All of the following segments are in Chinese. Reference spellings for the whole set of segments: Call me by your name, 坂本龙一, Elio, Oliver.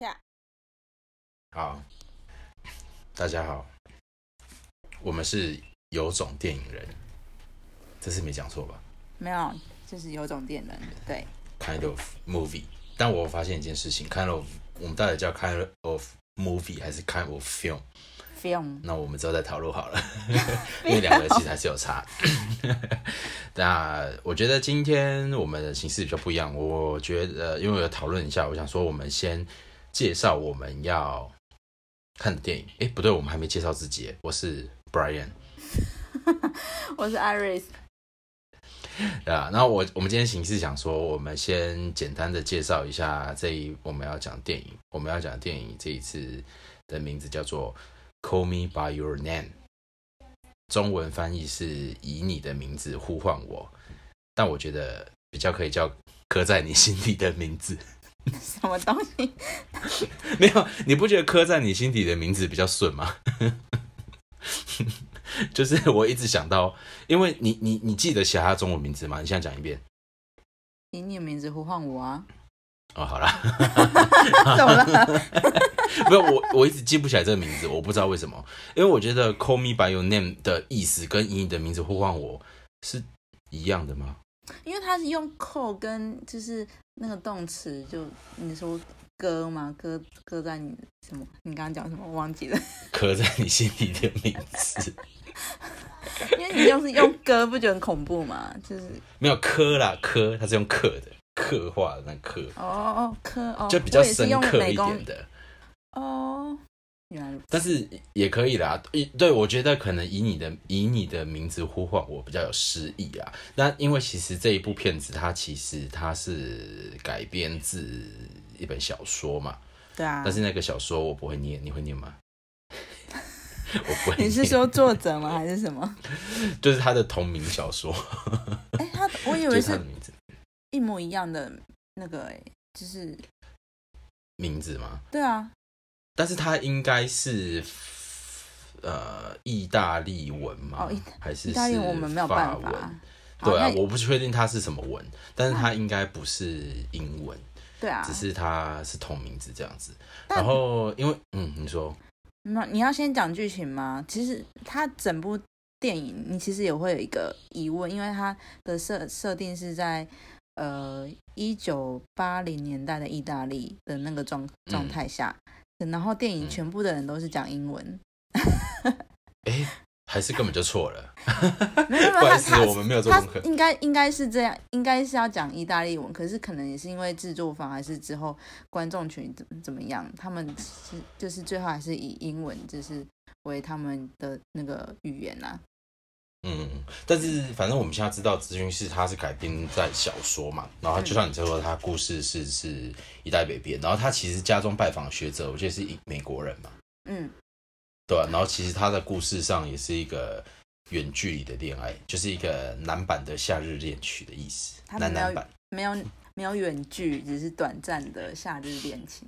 下。好，大家好，我们是有种电影人，这次没讲错吧？没有，就是有种电影人，对。Kind of movie， 但我发现一件事情 ，kind of， 我们到底叫 kind of movie 还是 kind of film？ film， 那我们之后再讨论好了，因为两个其实还是有差。那我觉得今天我们的形式比较不一样，我觉得因为我讨论一下，我想说我们先介绍我们要看的电影。哎，不对，我们还没介绍自己。我是 Brian， 我是 Iris。啊，那我们今天形式想说，我们先简单的介绍一下我们要讲电影。我们要讲电影这一次的名字叫做《Call me by your name》，中文翻译是“以你的名字呼唤我”，但我觉得比较可以叫“刻在你心底的名字”。什么东西？没有，你不觉得“刻在你心底的名字”比较顺吗？就是我一直想到，因为你记得写他中文名字吗？你现在讲一遍。以你的名字呼唤我啊！哦，好啦，怎么了？不是我一直记不起来这个名字，我不知道为什么。因为我觉得 Call me by your name 的意思跟以你的名字呼唤我是一样的吗？因为他是用 call 跟就是那个动词，就你说歌嘛，歌在你什么？你刚刚讲什么？我忘记了。刻在你心底的名字。因为你就是用歌，不觉得很恐怖吗？就是没有刻啦，刻它是用刻的，刻画的那刻。哦刻哦，就比较深刻一点的。哦，原来。但是也可以啦，对，我觉得可能以你的名字呼唤我比较有诗意啦。那因为其实这一部片子，它是改编自一本小说嘛。对啊。但是那个小说我不会念，你会念吗？我不会念。你是说作者吗？还是什么？就是他的同名小说。哎、欸，我以为是一模一样的那个、欸，就是名字吗？对啊。但是它应该是意大利文吗？哦，还是法文？我们没有办法。对啊，我不确定它是什么文，但是它应该不是英文。对啊，只是它是同名字这样子。然后因为你说，那你要先讲剧情吗？其实它整部电影你其实也会有一个疑问，因为它的设定是在1980年代的意大利的那个状态下。然后电影全部的人都是讲英文，哎，还是根本就错了。不好意思，我们没有做功课。应该是这样，应该是要讲意大利文，可是可能也是因为制作方还是之后观众群怎么样，他们就是最后还是以英文就是为他们的那个语言啦。但是反正我们现在知道资讯是它是改编在小说嘛，然后就像你说它故事是一代北边，然后他其实家中拜访学者，我觉得是美国人嘛，对啊，然后其实他的故事上也是一个远距离的恋爱，就是一个男版的夏日恋曲的意思，男版没有远距，只是短暂的夏日恋情。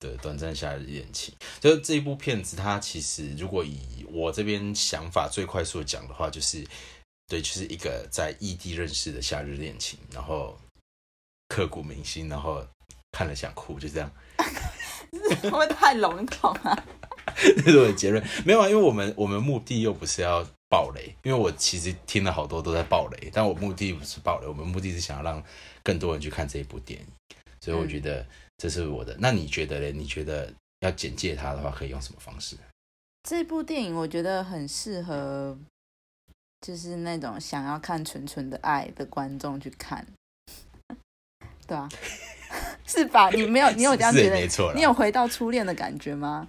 对，短暂夏日恋情，就是这一部片子，它其实如果以我这边想法最快速讲的话，就是对，就是一个在异地认识的夏日恋情，然后刻骨铭心，然后看了想哭，就这样。会不会太笼统啊？这是我的结论。没有啊，因为我们目的又不是要爆雷，因为我其实听了好多都在爆雷，但我目的不是爆雷，我们目的是想要让更多人去看这一部电影，所以我觉得。这是我的，那你觉得嘞？你觉得要简介它的话，可以用什么方式？这部电影我觉得很适合，就是那种想要看纯纯的爱的观众去看，对啊，是吧？你有这样觉得？没错，你有回到初恋的感觉吗？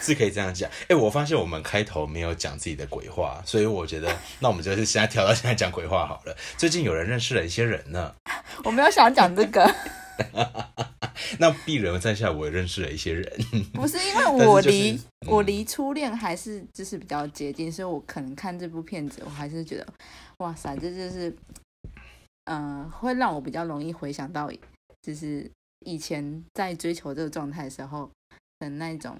是可以这样讲。哎，我发现我们开头没有讲自己的鬼话，所以我觉得，那我们就是现在跳到现在讲鬼话好了。最近有人认识了一些人呢，我没有想讲这个。那鄙人在下，我也认识了一些人。不是因为我离初恋还是就是比较接近，所以我可能看这部片子，我还是觉得，哇塞，这就是，会让我比较容易回想到，就是以前在追求这个状态的时候的那种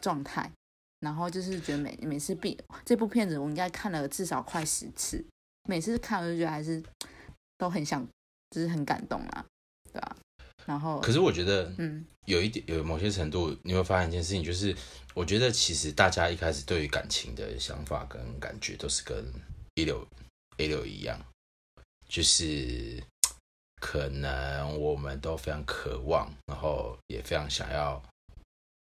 状态，然后就是觉得每次这部片子我应该看了至少快10次，每次看我就觉得还是都很想，就是很感动啦，对吧？然后可是我觉得有一点有某些程度你会发现一件事情，就是我觉得其实大家一开始对于感情的想法跟感觉都是跟 A6 一样，就是可能我们都非常渴望，然后也非常想要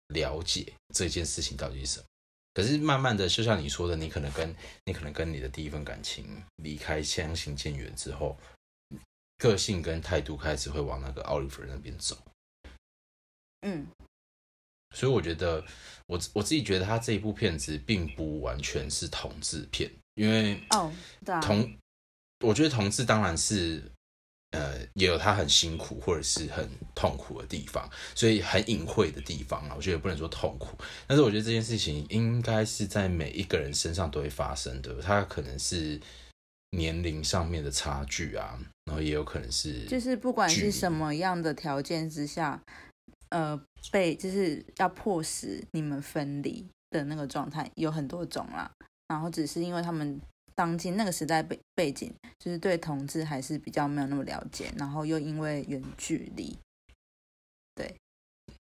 了解这件事情到底是什么。可是慢慢的就像你说的，你可能跟你的第一份感情离开相行渐远之后，个性跟态度开始会往那个 Oliver 那边走。所以我觉得 我自己觉得他这一部片子并不完全是同志片，因为我觉得同志当然是也有他很辛苦或者是很痛苦的地方，所以很隐晦的地方我觉得也不能说痛苦，但是我觉得这件事情应该是在每一个人身上都会发生的，他可能是年龄上面的差距啊，然后也有可能是就是不管是什么样的条件之下就是要迫使你们分离的那个状态有很多种啦，然后只是因为他们当今那个时代背景就是对同志还是比较没有那么了解，然后又因为远距离。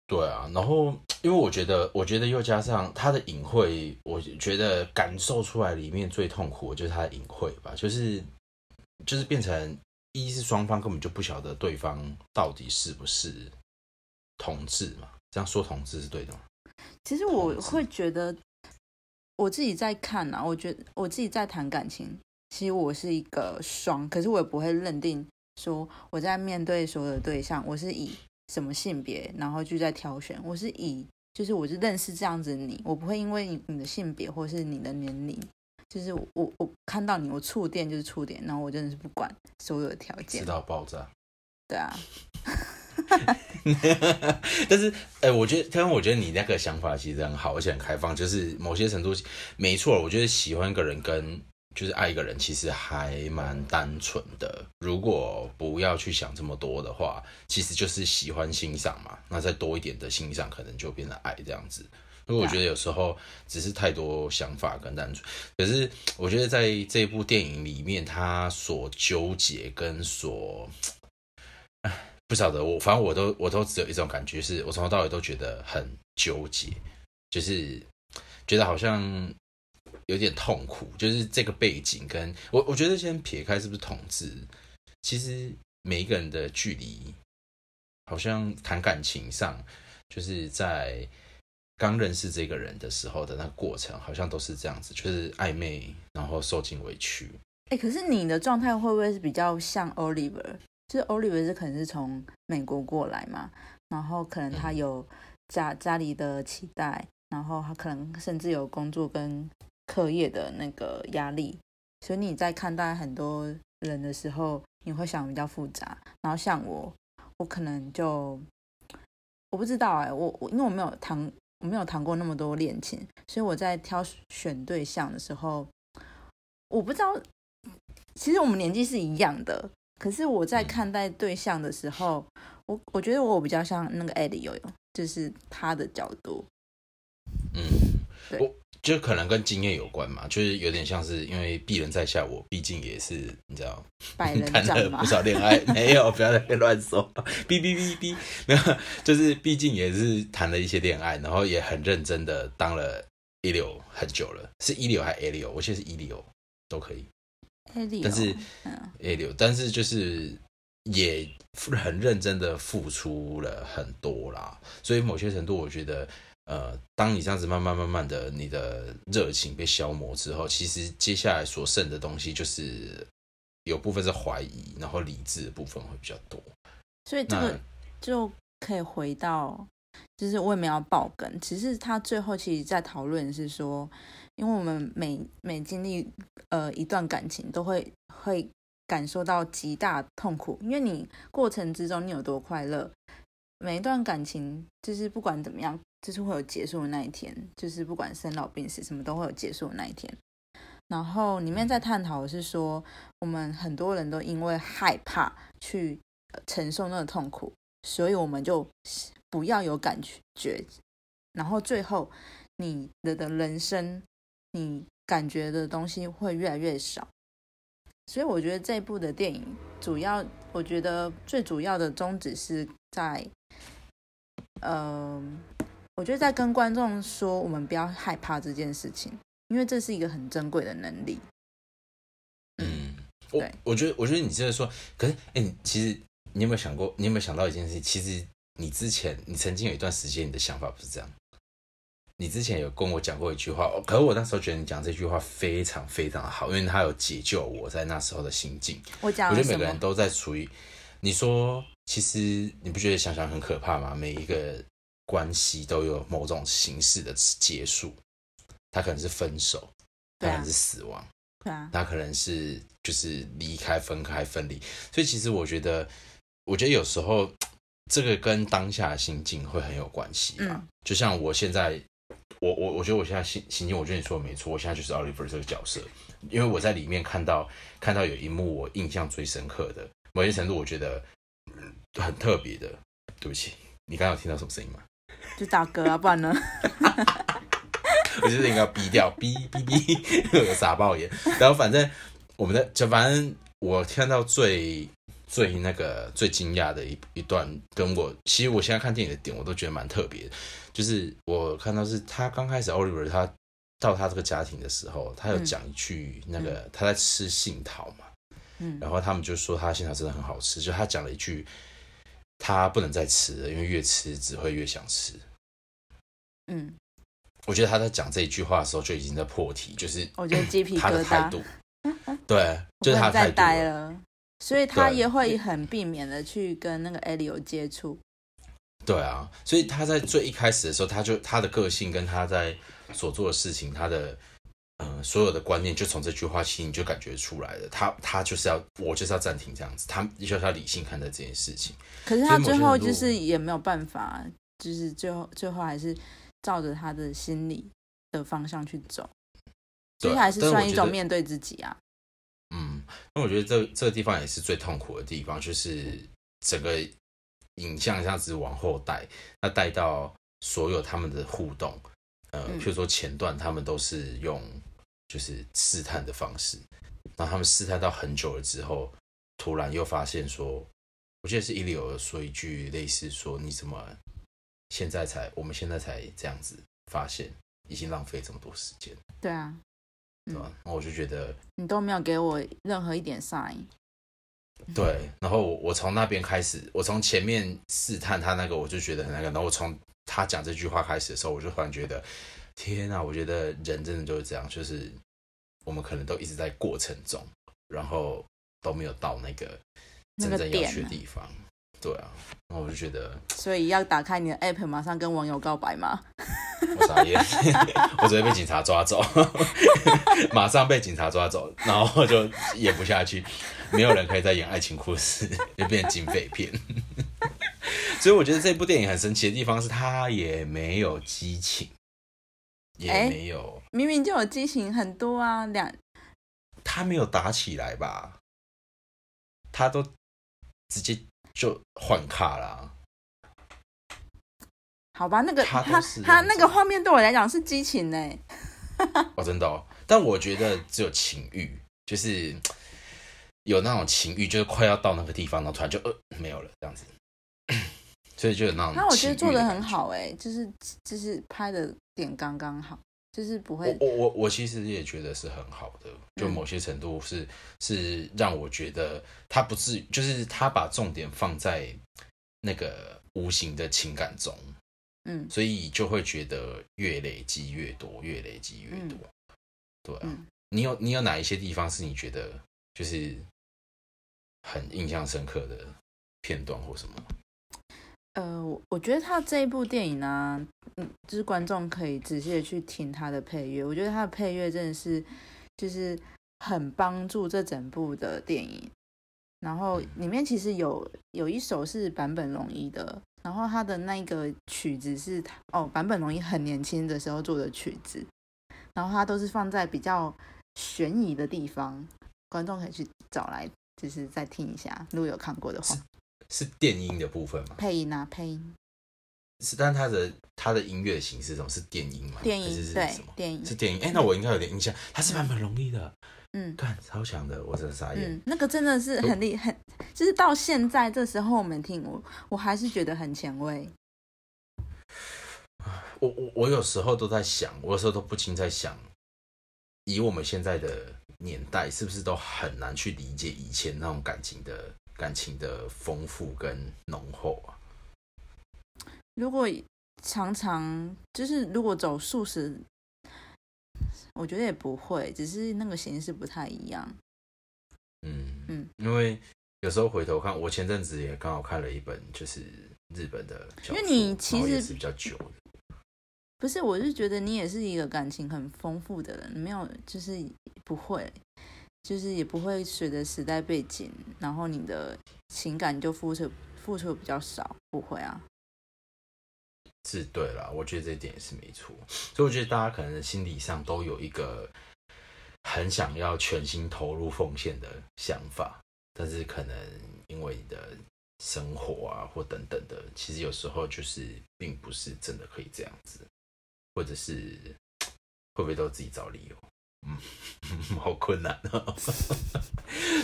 对啊，然后因为我觉得又加上他的隐晦，我觉得感受出来里面最痛苦的就是他的隐晦吧，就是变成一是双方根本就不晓得对方到底是不是同志嘛，这样说同志是对的吗？其实我会觉得我自己在看我觉得我自己在谈感情，其实我是一个双，可是我也不会认定说我在面对所有的对象我是以什么性别然后就在挑选，我是以就是我是认识这样子的你，我不会因为你的性别或是你的年龄，就是我看到你我触电就是触电，然后我真的是不管所有的条件直到爆炸。对啊但是我觉得你那个想法其实很好，而且很开放，就是某些程度没错，我觉得喜欢一个人跟就是爱一个人其实还蛮单纯的，如果不要去想这么多的话，其实就是喜欢欣赏嘛，那再多一点的欣赏可能就变成爱这样子。所以我觉得有时候只是太多想法跟单纯，可是我觉得在这部电影里面他所纠结跟所不晓得，我反正我都只有一种感觉，是我从头到尾都觉得很纠结，就是觉得好像有点痛苦，就是这个背景跟我觉得先撇开是不是同志，其实每一个人的距离好像谈感情上就是在刚认识这个人的时候的那个过程好像都是这样子，就是暧昧然后受尽委屈。可是你的状态会不会是比较像 Oliver，就是 Oliver 是可能是从美国过来嘛，然后可能他有家里的期待，然后他可能甚至有工作跟课业的那个压力，所以你在看待很多人的时候你会想比较复杂。然后像我可能就我不知道我因为我没有谈过那么多恋情，所以我在挑选对象的时候我不知道，其实我们年纪是一样的，可是我在看待对象的时候我觉得我比较像那个 Elio， 就是他的角度。我就可能跟经验有关嘛，就是有点像是因为鄙人在下，我毕竟也是你知道百人斩嘛，谈了不少恋爱没有不要再乱说哔没有，就是毕竟也是谈了一些恋爱，然后也很认真的当了Elio很久了，是Elio还是Elio？我现在是Elio都可以，但是Elio，但是就是也很认真的付出了很多啦，所以某些程度我觉得当你这样子慢慢的你的热情被消磨之后，其实接下来所剩的东西就是有部分是怀疑，然后理智的部分会比较多。所以这个就可以回到就是我也没有爆梗，其实他最后其实在讨论是说，因为我们每经历一段感情都会感受到极大痛苦，因为你过程之中你有多快乐，每一段感情就是不管怎么样就是会有结束的那一天，就是不管生老病死什么都会有结束的那一天。然后里面在探讨的是说，我们很多人都因为害怕去承受那个痛苦，所以我们就不要有感觉，然后最后你的人生你感觉的东西会越来越少。所以我觉得这部的电影主要，我觉得最主要的宗旨是在我觉得在跟观众说我们不要害怕这件事情，因为这是一个很珍贵的能力。我觉得你真的说，可是其实你有没有想过，你有没有想到一件事情，其实你曾经有一段时间你的想法不是这样，你之前有跟我讲过一句话，可是我那时候觉得你讲这句话非常非常好，因为它有解救我在那时候的心境。我讲了什么？我觉得每个人都在处于，你说其实你不觉得想想很可怕吗？每一个关系都有某种形式的结束，它可能是分手，它可能是死亡，它可能是就是离开、分开、分离。所以其实我觉得有时候这个跟当下的心境会很有关系吧。就像我现在。我觉得我现在心境，我觉得你说的没错，我现在就是 Oliver 这个角色，因为我在里面看到有一幕我印象最深刻的，某些程度我觉得很特别的。对不起，你刚刚有听到什么声音吗？就打嗝啊，不然呢？我就是应该逼掉，逼逼逼，傻爆眼。然后反正我看到最那个最惊讶的一段，跟我其实我现在看电影的点我都觉得蛮特别的，就是我看到是他刚开始 Oliver 他到他这个家庭的时候，他有讲一句那个他在吃杏桃嘛，然后他们就说他杏桃真的很好吃，就他讲了一句他不能再吃了，因为越吃只会越想吃。我觉得他在讲这一句话的时候就已经在破题，就是我觉得鸡皮疙瘩，他的态度，对，就是他的态度了，所以他也会很避免的去跟那个 Elio 接触。对啊，所以他在最一开始的时候，他的个性跟他在所做的事情，他的所有的观念，就从这句话起你就感觉出来了。他就是要，我就是要暂停这样子，他就是要理性看待这件事情。可是他最后就是也没有办法，就是最后还是照着他的心理的方向去走，所以还是算一种面对自己啊。那我觉得这个地方也是最痛苦的地方，就是整个影像这样子往后带，那带到所有他们的互动，譬如说前段他们都是用就是试探的方式，然后他们试探到很久了之后，突然又发现说，我记得是Elio说一句类似说，你怎么我们现在才这样子发现，已经浪费这么多时间。对啊。对吧？然后我就觉得你都没有给我任何一点 sign。 对，然后我从那边开始，我从前面试探他那个，我就觉得很那个，然后我从他讲这句话开始的时候，我就突然觉得天啊，我觉得人真的就是这样，就是我们可能都一直在过程中，然后都没有到那个真正要去的地方。对啊，然后我就觉得，所以要打开你的 app 马上跟网友告白吗？我傻眼，我直接被警察抓走，马上被警察抓走，然后就演不下去，没有人可以再演爱情故事，就变成警匪片。所以我觉得这部电影很神奇的地方是，它也没有激情，也没有，明明就有激情很多啊，他没有打起来吧？他都直接。就换卡啦，好吧，那个他那个画面对我来讲是激情欸。哦，真的哦，但我觉得只有情欲，就是有那种情欲，就是快要到那个地方，然后突然就没有了这样子，所以就有那种情欲的感觉。那我觉得做得很好欸，就是拍的点刚刚好，就是不会。我其实也觉得是很好的，就某些程度是让我觉得他不是，就是他把重点放在那个无形的情感中，所以就会觉得越累积越多，越累积越多。对啊，你有哪一些地方是你觉得就是很印象深刻的片段或什么？我觉得他这一部电影呢，就是观众可以仔细的去听他的配乐，我觉得他的配乐真的是就是很帮助这整部的电影。然后里面其实有一首是坂本龙一的，然后他的那个曲子是坂本龙一很年轻的时候做的曲子，然后他都是放在比较悬疑的地方，观众可以去找来就是再听一下，如果有看过的话。是电音的部分吗？配音啊，配音。是，但他的音乐形式是什么？是电音吗？电音，对，电音是电音。那我应该有点印象，他是坂本龙一的，嗯，干超强的，我真的傻眼。嗯，那个真的是很厉害，就是到现在这时候我们听，我还是觉得很前卫。我有时候都在想，我有时候都不禁在想，以我们现在的年代，是不是都很难去理解以前那种感情的丰富跟浓厚啊？如果常常就是如果走速食，我觉得也不会，只是那个形式不太一样。嗯，因为有时候回头看，我前阵子也刚好看了一本就是日本的小说，因为你其实也是比较久的。不是，我是觉得你也是一个感情很丰富的人，没有就是不会，就是也不会随着时代背景，然后你的情感就付出比较少，不会啊。是，对啦，我觉得这一点也是没错，所以我觉得大家可能心理上都有一个很想要全心投入奉献的想法，但是可能因为你的生活啊或等等的，其实有时候就是并不是真的可以这样子。或者是会不会都自己找理由？好困难哦。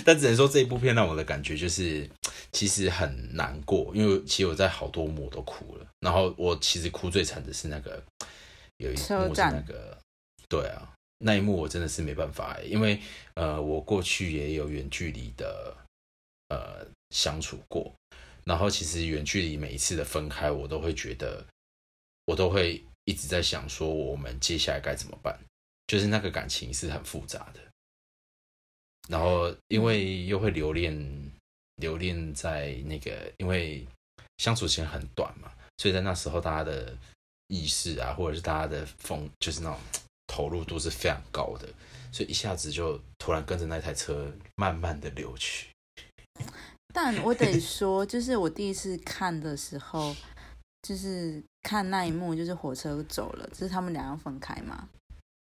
但只能说这一部片让我的感觉就是，其实很难过，因为其实我在好多幕都哭了。然后我其实哭最惨的是那个有一幕是那个，对啊，那一幕我真的是没办法，因为我过去也有远距离的相处过，然后其实远距离每一次的分开，我都会觉得，我都会一直在想说我们接下来该怎么办，就是那个感情是很复杂的，然后因为又会留恋在那个，因为相处时间很短嘛，所以在那时候大家的意识啊或者是大家的就是那种投入度是非常高的，所以一下子就突然跟着那台车慢慢的流去。但我得说就是我第一次看的时候就是看那一幕，就是火车走了，就是他们俩要分开嘛。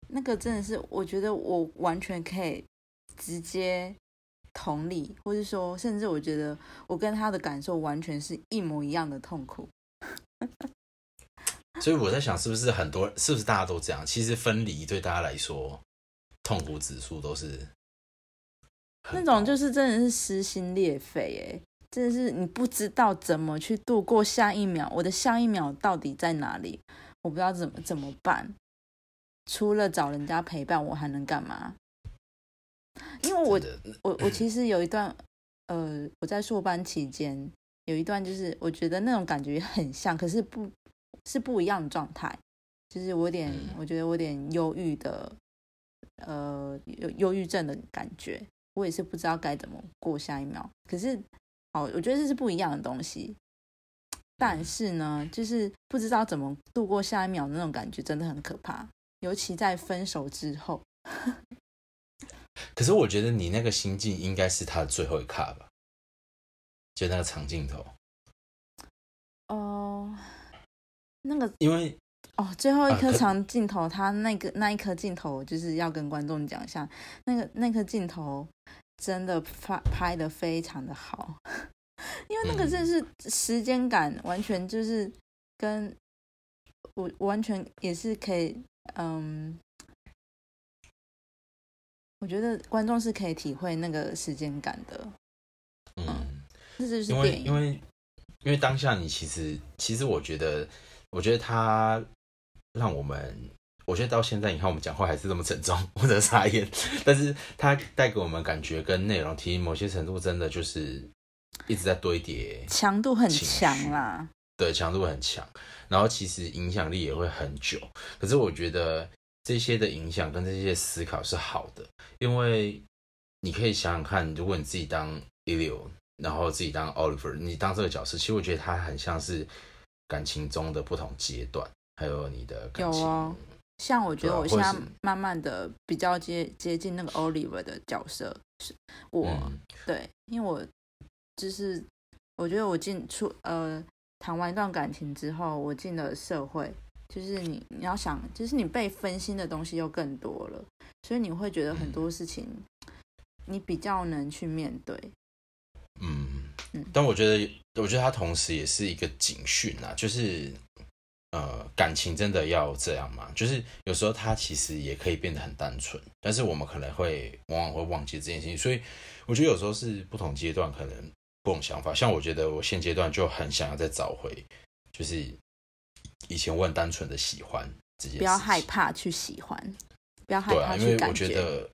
那个真的是，我觉得我完全可以直接同理，或是说，甚至我觉得我跟他的感受完全是一模一样的痛苦。所以我在想，是不是大家都这样？其实分离对大家来说，痛苦指数都是那种，就是真的是撕心裂肺欸。真的是你不知道怎么去度过下一秒，我的下一秒到底在哪里？我不知道怎么办。除了找人家陪伴，我还能干嘛？因为我其实有一段，我在硕班期间有一段，就是我觉得那种感觉很像，可是不一样的状态。就是我觉得我有点忧郁的，忧郁症的感觉。我也是不知道该怎么过下一秒，可是。好，我觉得这是不一样的东西，但是呢，就是不知道怎么度过下一秒那种感觉真的很可怕，尤其在分手之后。可是我觉得你那个心境应该是他的最后一卡吧，就那个长镜头。哦，那个因为最后一颗长镜头，他那一颗镜头就是要跟观众讲一下，那颗镜头。真的拍得非常的好，因为那个真是时间感完全就是跟我完全也是可以，我觉得观众是可以体会那个时间感的，这就是电影，因为当下你其实我觉得它让我们。我觉得到现在，你看我们讲话还是这么沉重，我真的傻眼。但是它带给我们感觉跟内容，其实某些程度真的就是一直在堆叠，强度很强啦。对，强度很强。然后其实影响力也会很久。可是我觉得这些的影响跟这些思考是好的，因为你可以想想看，如果你自己当 Elio， 然后自己当 Oliver， 你当这个角色，其实我觉得它很像是感情中的不同阶段，还有你的感情。像我觉得我现在慢慢的比较接近那个 Oliver 的角色，对，因为我就是我觉得我谈完一段感情之后，我进了社会，就是你要想，就是你被分心的东西又更多了，所以你会觉得很多事情你比较能去面对。但我觉得他同时也是一个警讯啊，就是感情真的要这样吗？就是有时候它其实也可以变得很单纯，但是我们可能往往会忘记这件事情。所以我觉得有时候是不同阶段可能不同想法，像我觉得我现阶段就很想要再找回就是以前我很单纯的喜欢这件事情。不要害怕去喜欢，不要害怕去感觉。对啊，因为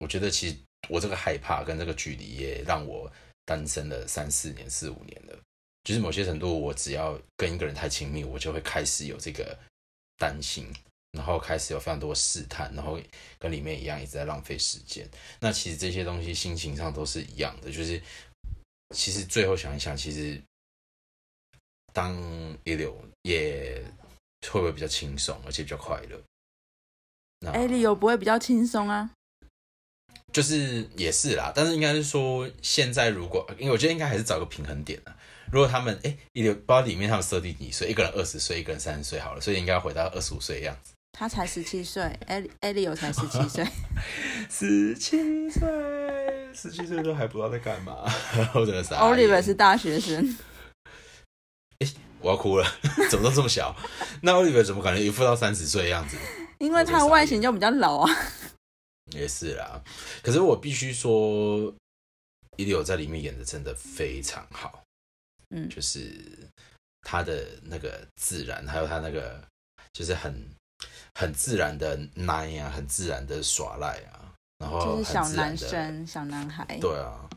我觉得其实我这个害怕跟这个距离也让我单身了3、4年、4、5年了。就是某些程度我只要跟一个人太亲密，我就会开始有这个担心，然后开始有非常多的试探，然后跟里面一样一直在浪费时间。那其实这些东西心情上都是一样的，就是其实最后想一想，其实当Elio也会不会比较轻松而且比较快乐？Elio不会比较轻松啊，就是也是啦，但是应该是说现在如果，因为我觉得应该还是找个平衡点啦。如果他们Elio不知道里面他们设定几岁，一个人20岁，一个人30岁好了，所以应该回到25岁的样子。他才17岁，Elio才17岁，17岁都还不知道在干嘛，我真的傻眼。Oliver 是大学生，我要哭了，怎么都这么小？那 Oliver 怎么感觉一副到30岁的样子？因为他的外形就比较老啊。也是啦，可是我必须说，Elio在里面演的真的非常好。嗯，就是他的那个自然，还有他那个就是很自然的奶啊，很自然的耍赖啊，然后就是小男生、小男孩。对啊，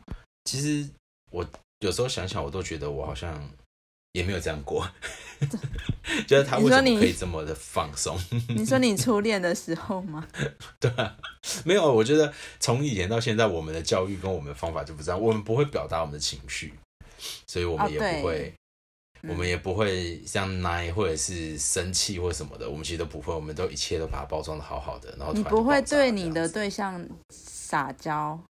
其实我有时候想想，我都觉得我好像也没有这样过。就是他为什么可以这么的放松？你说你初恋的时候吗？对啊，没有，我觉得从以前到现在，我们的教育跟我们的方法就不一样，我们不会表达我们的情绪，所以我们也不会，我们也不会像奶或者是生气或什么的，我们其实都不会，我们都一切都把它包装的好好的，然后突然就爆炸。你不会对你的对象撒娇，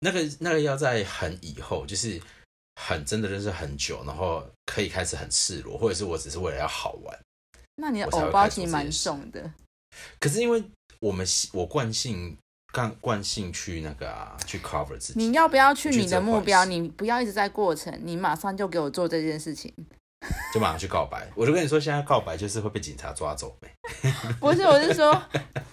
那个要在很以后，就是很真的认识很久，然后可以开始很赤裸，或者是我只是为了要好玩。那你的偶包其实蛮重的，可是因为我惯性去那个啊，去 cover 自己。你要不要去你的目标？你不要一直在过程，你马上就给我做这件事情，就马上去告白。我就跟你说，现在告白就是会被警察抓走呗。不是，我是说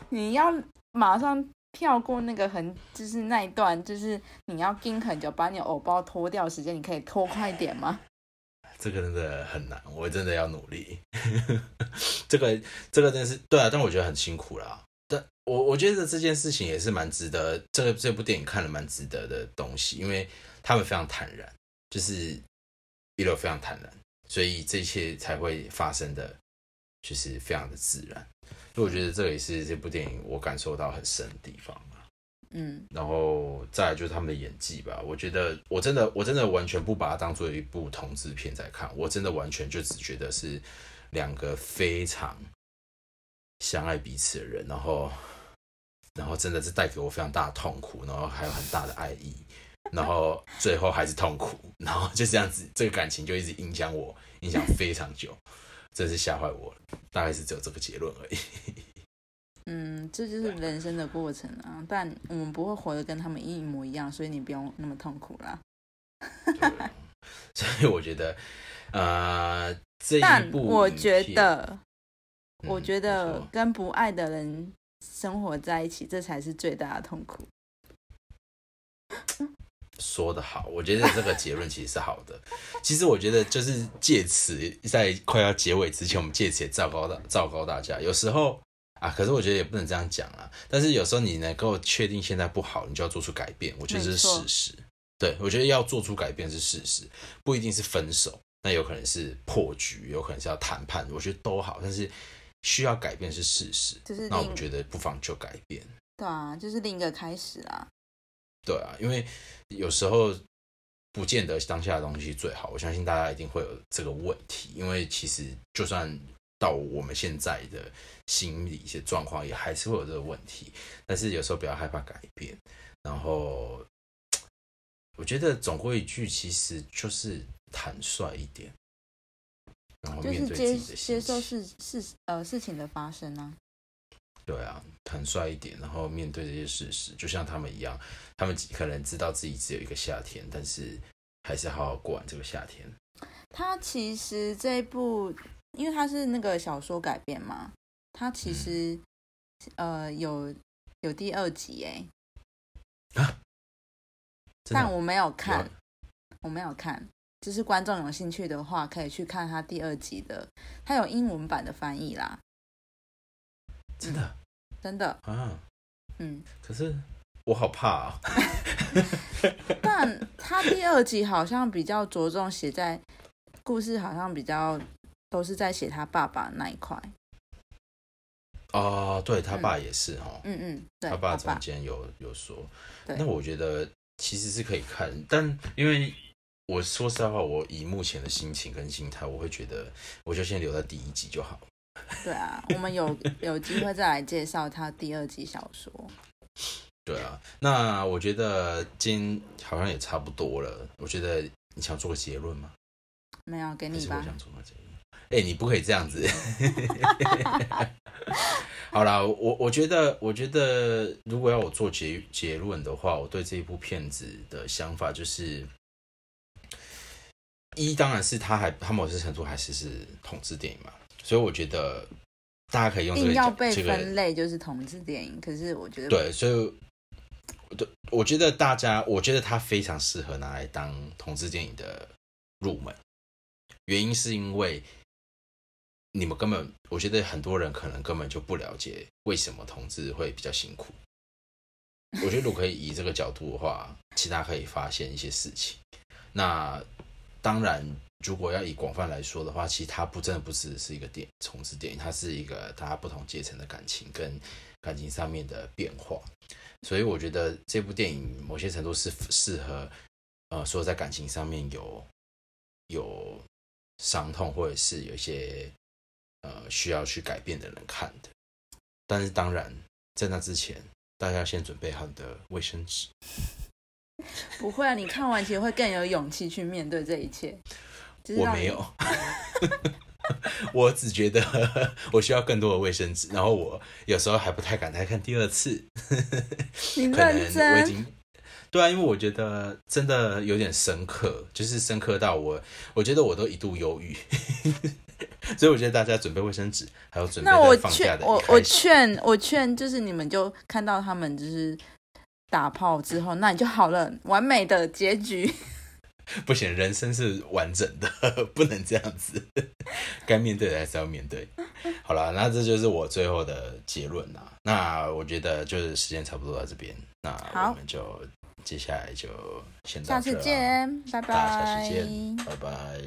你要马上跳过那个就是那一段，就是你要盯很久，把你的偶包脱掉的时间，你可以拖快一点吗？这个真的很难，我真的要努力。这个真的是对啊，但我觉得很辛苦啦。我觉得这件事情也是蛮值得，这部电影看了蛮值得的东西，因为他们非常坦然，就是Elio非常坦然，所以这些才会发生的，就是非常的自然。所以我觉得这也是这部电影我感受到很深的地方嘛。嗯，然后再来就是他们的演技吧，我觉得我真的完全不把它当做一部同志片在看，我真的完全就只觉得是两个非常相爱彼此的人，然后真的是带给我非常大的痛苦，然后还有很大的爱意，然后最后还是痛苦，然后就这样子，这个感情就一直影响非常久，真是吓坏我了。大概是只有这个结论而已。嗯，这就是人生的过程啊，但我们不会活得跟他们一模一样，所以你不用那么痛苦啦。所以我觉得，这一部但我觉得跟不爱的人生活在一起，这才是最大的痛苦。说得好，我觉得这个结论其实是好的。其实我觉得就是借此在快要结尾之前，我们借此也昭告大家，有时候啊，可是我觉得也不能这样讲啦。但是有时候你能够确定现在不好，你就要做出改变，我觉得这是事实。对，我觉得要做出改变是事实，不一定是分手，那有可能是破局，有可能是要谈判，我觉得都好，但是需要改变是事实，就是那我们觉得不妨就改变。对啊，就是另一个开始啦。对啊，因为有时候不见得当下的东西最好，我相信大家一定会有这个问题，因为其实就算到我们现在的心理一些状况，也还是会有这个问题。但是有时候不要害怕改变，然后我觉得总归一句，其实就是坦率一点。然后面对自己的心情，就是接受事情的发生啊。对啊，坦率一点，然后面对这些事实，就像他们一样，他们可能知道自己只有一个夏天，但是还是好好过完这个夏天。他其实这一部因为它是那个小说改编嘛，它其实、有第二集耶、欸啊、但我没有看，就是观众有兴趣的话可以去看它第二集的，它有英文版的翻译啦。真的、嗯、真的啊，嗯，可是我好怕哦但它第二集好像比较着重写在故事，好像比较都是在写他爸爸那一块哦，对，他爸也是、哦、嗯嗯，对，他爸中间 有说，那我觉得其实是可以看，但因为我说实在话，我以目前的心情跟心态，我会觉得我就先留在第一集就好。对啊，我们有机会再来介绍他第二集小说。对啊，那我觉得今天好像也差不多了。我觉得你想做个结论吗？没有，给你吧。我想做个结论。欸，你不可以这样子。好啦，我觉得如果要我做结论的话，我对这一部片子的想法就是，一当然是他某些程度还是统治电影嘛，所以我觉得大家可以用这个要被分类就是统治电影，可是我觉得对，所以我觉得大家，我觉得它非常适合拿来当统治电影的入门，原因是因为你们根本，我觉得很多人可能根本就不了解为什么同志会比较辛苦。我觉得如果可以以这个角度的话，其他可以发现一些事情。那当然，如果要以广泛来说的话，其实它不真的不只是一个同志电影，它是一个大家不同阶层的感情跟感情上面的变化。所以我觉得这部电影某些程度是适合说在感情上面有伤痛或者是有一些需要去改变的人看的，但是当然在那之前大家先准备好你的卫生纸。不会啊，你看完其实会更有勇气去面对这一切。我没有我只觉得我需要更多的卫生纸，然后我有时候还不太敢再看第二次你认真？我已经，对啊，因为我觉得真的有点深刻，就是深刻到我觉得我都一度忧郁所以我觉得大家准备卫生纸，还有准备在放假的一开始。那我劝就是你们就看到他们就是打炮之后，那你就好了，完美的结局不行，人生是完整的，不能这样子，该面对的还是要面对。好啦，那这就是我最后的结论啦。那我觉得就是时间差不多到这边，那我们就接下来就先到这啦，下次见，拜拜，下次见，拜拜。